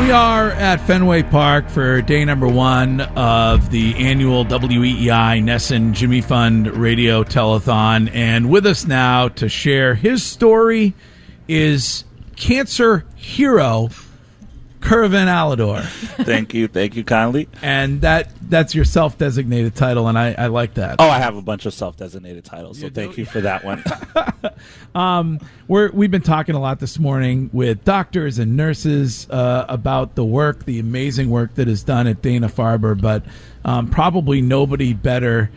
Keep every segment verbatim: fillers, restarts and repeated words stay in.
We are at Fenway Park for day number one of the annual W E E I N E S N Jimmy Fund Radio Telethon. And with us now to share his story is cancer hero Kervin Alador. Thank you. Thank you kindly. And that that's your self-designated title, and I, I like that. Oh, I have a bunch of self-designated titles, so you thank do? you for that one. um, we're, we've been talking a lot this morning with doctors and nurses uh, about the work, the amazing work that is done at Dana-Farber, but um, probably nobody better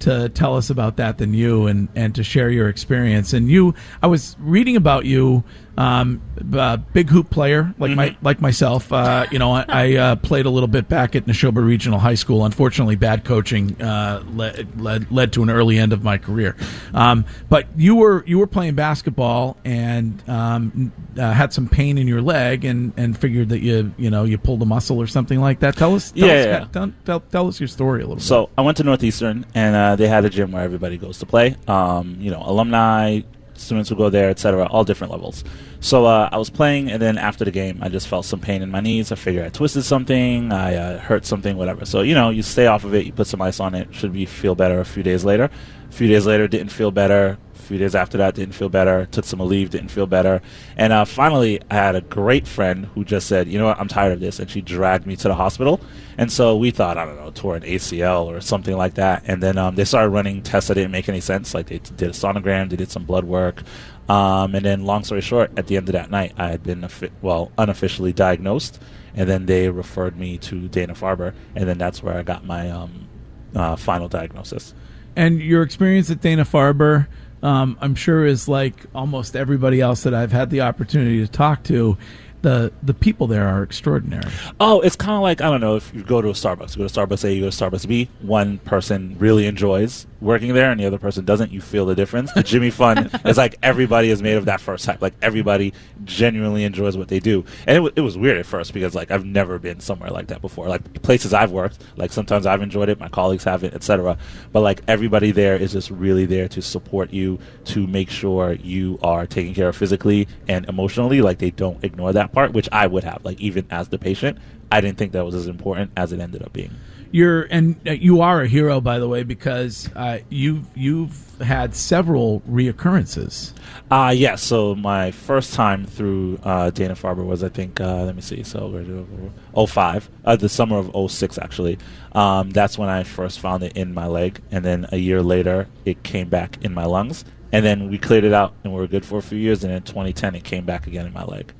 to tell us about that than you and, and to share your experience. And you, I was reading about you, um, uh, big hoop player, like mm-hmm. my like myself. Uh, you know, I, I uh, played a little bit back at Neshoba Regional High School. Unfortunately, bad coaching uh, led, led led to an early end of my career. Um, but you were you were playing basketball and um, uh, had some pain in your leg and, and figured that you you know you pulled a muscle or something like that. Tell us, tell yeah, us, yeah. Tell, tell, tell us your story a little bit. So I went to Northeastern and uh, they had a gym where everybody goes to play. Um, you know, alumni. Students will go there, et cetera, all different levels. So uh, I was playing, and then after the game, I just felt some pain in my knees. I figured I twisted something, I uh, hurt something, whatever. So, you know, you stay off of it, you put some ice on it, should be feel better a few days later. A few days later, didn't feel better. A few days after that, didn't feel better. Took some Aleve, didn't feel better. And uh, finally, I had a great friend who just said, you know what, I'm tired of this, and she dragged me to the hospital. And so we thought, I don't know, tore an A C L or something like that. And then um, they started running tests that didn't make any sense. Like they t- did a sonogram, they did some blood work. Um, and then long story short, at the end of that night, I had been, well, unofficially diagnosed. And then they referred me to Dana-Farber. And then that's where I got my um, uh, final diagnosis. And your experience at Dana-Farber, um, I'm sure is like almost everybody else that I've had the opportunity to talk to. The the people there are extraordinary. Oh, it's kind of like, I don't know, if you go to a Starbucks, you go to Starbucks A, you go to Starbucks B, one person really enjoys working there and the other person doesn't, you feel the difference. The Jimmy Fund is like everybody is made of that first type. Like everybody genuinely enjoys what they do. And it, w- it was weird at first because like I've never been somewhere like that before. Like places I've worked, like sometimes I've enjoyed it, my colleagues haven't, et cetera. But like everybody there is just really there to support you, to make sure you are taken care of physically and emotionally. Like they don't ignore that part, which I would have, like even as the patient, I didn't think that was as important as it ended up being. You're and you are a hero, by the way, because uh, you've you've had several reoccurrences. Uh yeah. So my first time through uh, Dana-Farber was I think uh, let me see, so we're doing oh five, uh, the summer of oh six actually. Um, that's when I first found it in my leg, and then a year later it came back in my lungs, and then we cleared it out and we were good for a few years, and in twenty ten it came back again in my leg.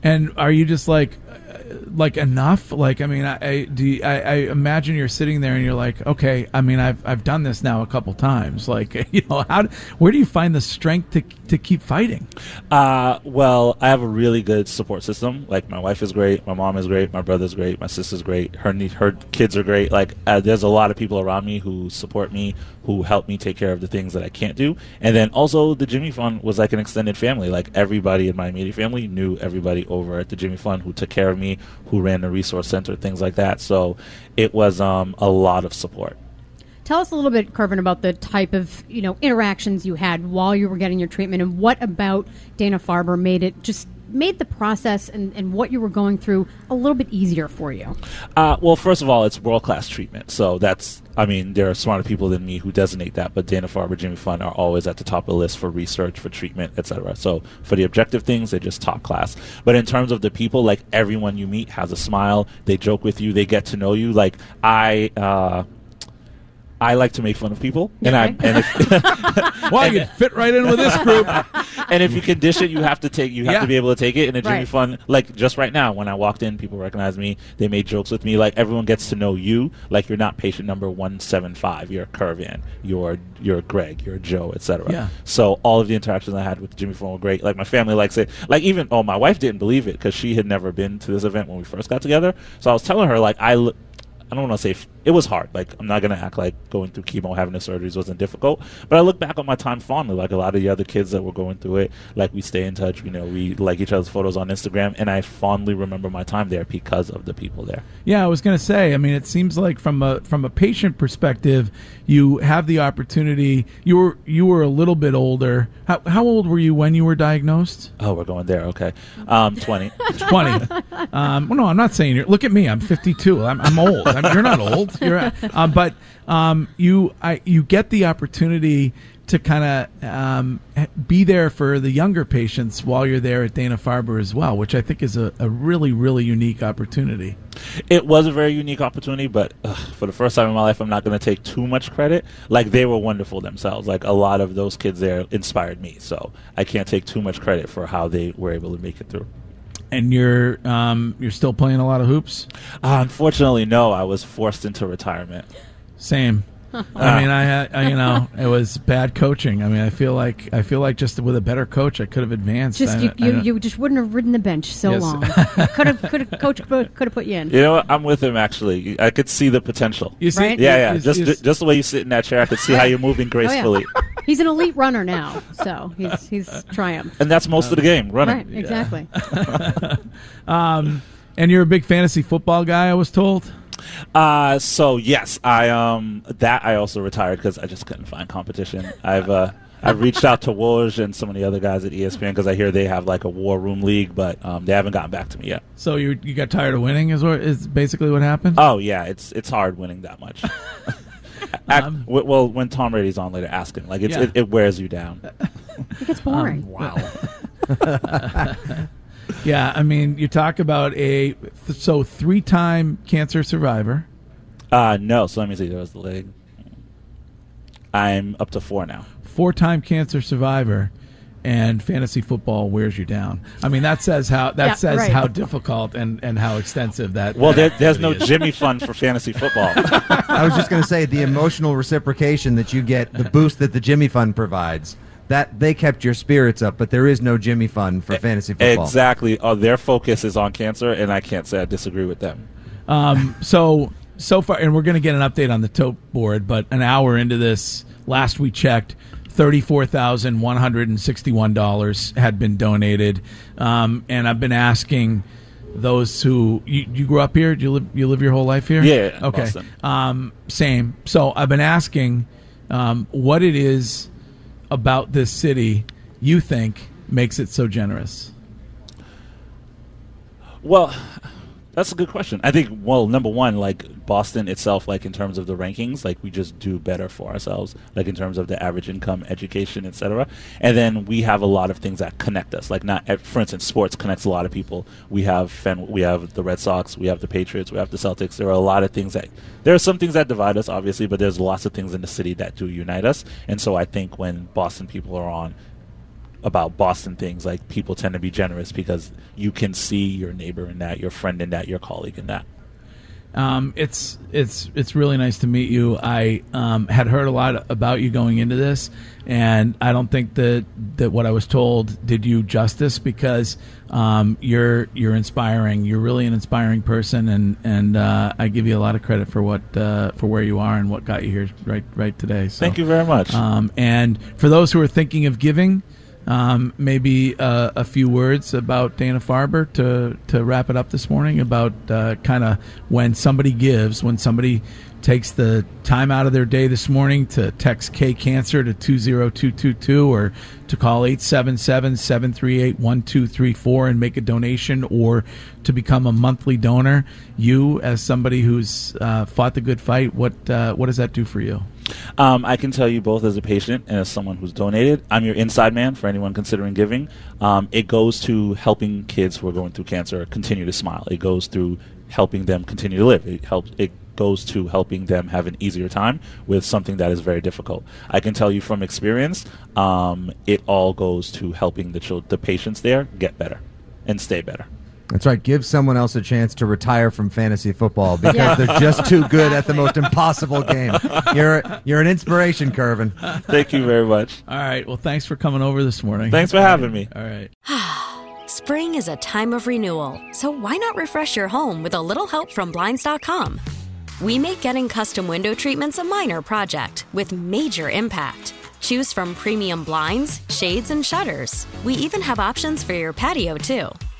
And are you just like, like enough? Like, I mean, I I, do you, I I imagine you're sitting there and you're like, okay, I mean, I've I've done this now a couple times. Like, you know, how? Where do you find the strength to to keep fighting? Uh, well, I have a really good support system. Like, my wife is great, my mom is great, my brother's great, my sister's great, her her kids are great. Like, uh, there's a lot of people around me who support me, who help me take care of the things that I can't do. And then also the Jimmy Fund was like an extended family. Like everybody in my immediate family knew everybody over at the Jimmy Fund who took care of me, who ran the resource center, things like that. So it was um, a lot of support. Tell us a little bit, Kervin, about the type of, you know, interactions you had while you were getting your treatment and what about Dana-Farber made it just made the process and, and what you were going through a little bit easier for you? Uh, well, first of all, it's world-class treatment. So that's, I mean, there are smarter people than me who designate that, but Dana-Farber, Jimmy Fund are always at the top of the list for research, for treatment, et cetera. So for the objective things, they're just top class. But in terms of the people, like, everyone you meet has a smile. They joke with you. They get to know you. Like, I... Uh, I like to make fun of people, and okay. I and if, well, you fit right in with this group. And if you can dish it, you have to take. You have yeah. to be able to take it. And a Jimmy right. Fund, like just right now, when I walked in, people recognized me. They made jokes with me. Like, everyone gets to know you. Like, you're not patient number one seven five. You're Kervin. You're you're Greg. You're Joe, et cetera. Yeah. So all of the interactions I had with Jimmy Fund were great. Like, my family likes it. Like, even oh, my wife didn't believe it because she had never been to this event when we first got together. So I was telling her, like, I. L- I don't want to say f- it was hard. Like, I'm not going to act like going through chemo, having the surgeries wasn't difficult. But I look back on my time fondly. Like, a lot of the other kids that were going through it, like, we stay in touch. You know, we like each other's photos on Instagram. And I fondly remember my time there because of the people there. Yeah, I was going to say, I mean, it seems like from a from a patient perspective, you have the opportunity. You were, you were a little bit older. How, how old were you when you were diagnosed? Oh, we're going there. Okay. Um, twenty. twenty. Um, well, no, I'm not saying you're. Look at me. I'm fifty-two. I'm, I'm old. I mean, you're not old, you're, uh, but um, you I, you get the opportunity to kind of um, be there for the younger patients while you're there at Dana-Farber as well, which I think is a, a really, really unique opportunity. It was a very unique opportunity, but uh, for the first time in my life, I'm not going to take too much credit. Like, they were wonderful themselves. Like, a lot of those kids there inspired me, so I can't take too much credit for how they were able to make it through. And you're um, you're still playing a lot of hoops? Uh, unfortunately, no. I was forced into retirement. Same. uh. I mean, I, I you know, it was bad coaching. I mean, I feel like I feel like just with a better coach, I could have advanced. Just I, you, I, you, I you just wouldn't have ridden the bench so yes. long. Could have could have coach could have put you in. You know what? I'm with him actually. I could see the potential. You see? Right? Yeah, yeah. Is, just is, just the way you sit in that chair, I could see how you're moving gracefully. Oh, yeah. He's an elite runner now, so he's he's triumphed. And that's most um, of the game, running. Right, exactly. Yeah. um, and you're a big fantasy football guy, I was told. Uh, so yes, I um that I also retired because I just couldn't find competition. I've uh I've reached out to Woolwich and some of the other guys at E S P N because I hear they have like a war room league, but um they haven't gotten back to me yet. So you you got tired of winning is what is basically what happened? Oh yeah, it's it's hard winning that much. Act, um, w- well, when Tom Brady's on later, ask him. Like it's yeah. it, it wears you down. It gets boring. Um, wow. Yeah, I mean, you talk about a th- so three-time cancer survivor. Uh, no, so let me see. There was the leg. I'm up to four now. Four-time cancer survivor, and fantasy football wears you down. I mean, that says how that yeah, says right. how difficult and, and how extensive that. Well, that there, there's no is. Jimmy Fund for fantasy football. I was just going to say the emotional reciprocation that you get, the boost that the Jimmy Fund provides. That they kept your spirits up, but there is no Jimmy Fund for fantasy football. Exactly. Uh, their focus is on cancer, and I can't say I disagree with them. Um, so, so far, and we're going to get an update on the tote board, but an hour into this, last we checked, thirty-four thousand one hundred sixty-one dollars had been donated. Um, and I've been asking those who... You, you grew up here? Do you live, you live your whole life here? Yeah, okay. Um, same. So I've been asking um, what it is... about this city you think makes it so generous? Well, that's a good question. I think, well, number one, like Boston itself, like in terms of the rankings, like we just do better for ourselves, like in terms of the average income, education, et cetera. And then we have a lot of things that connect us. Like not, for instance, sports connects a lot of people. We have Fen- we have the Red Sox, we have the Patriots, we have the Celtics. There are a lot of things that, there are some things that divide us, obviously, but there's lots of things in the city that do unite us. And so I think when Boston people are on about Boston things, like people tend to be generous because you can see your neighbor in that, your friend in that, your colleague in that. Um, it's it's it's really nice to meet you. I um, had heard a lot about you going into this, and I don't think that, that what I was told did you justice because um, you're you're inspiring. You're really an inspiring person, and and uh, I give you a lot of credit for what uh, for where you are and what got you here right right today. So, thank you very much. Um, and for those who are thinking of giving. Um, maybe uh, a few words about Dana-Farber to, to wrap it up this morning, about uh, kind of when somebody gives, when somebody takes the time out of their day this morning to text K-Cancer to two zero two two two or to call eight seven seven, seven three eight, one two three four and make a donation, or to become a monthly donor. You, as somebody who's uh, fought the good fight, what uh, what does that do for you? Um, I can tell you both as a patient and as someone who's donated, I'm your inside man for anyone considering giving. Um, it goes to helping kids who are going through cancer continue to smile. It goes through helping them continue to live. It helps. It goes to helping them have an easier time with something that is very difficult. I can tell you from experience, um, it all goes to helping the children, the patients there get better and stay better. That's right. Give someone else a chance to retire from fantasy football because yeah. they're just too good at the most impossible game. You're you're an inspiration, Kervin. Thank you very much. All right. Well, thanks for coming over this morning. Thanks for having me. All right. Spring is a time of renewal, so why not refresh your home with a little help from Blinds dot com? We make getting custom window treatments a minor project with major impact. Choose from premium blinds, shades, and shutters. We even have options for your patio, too.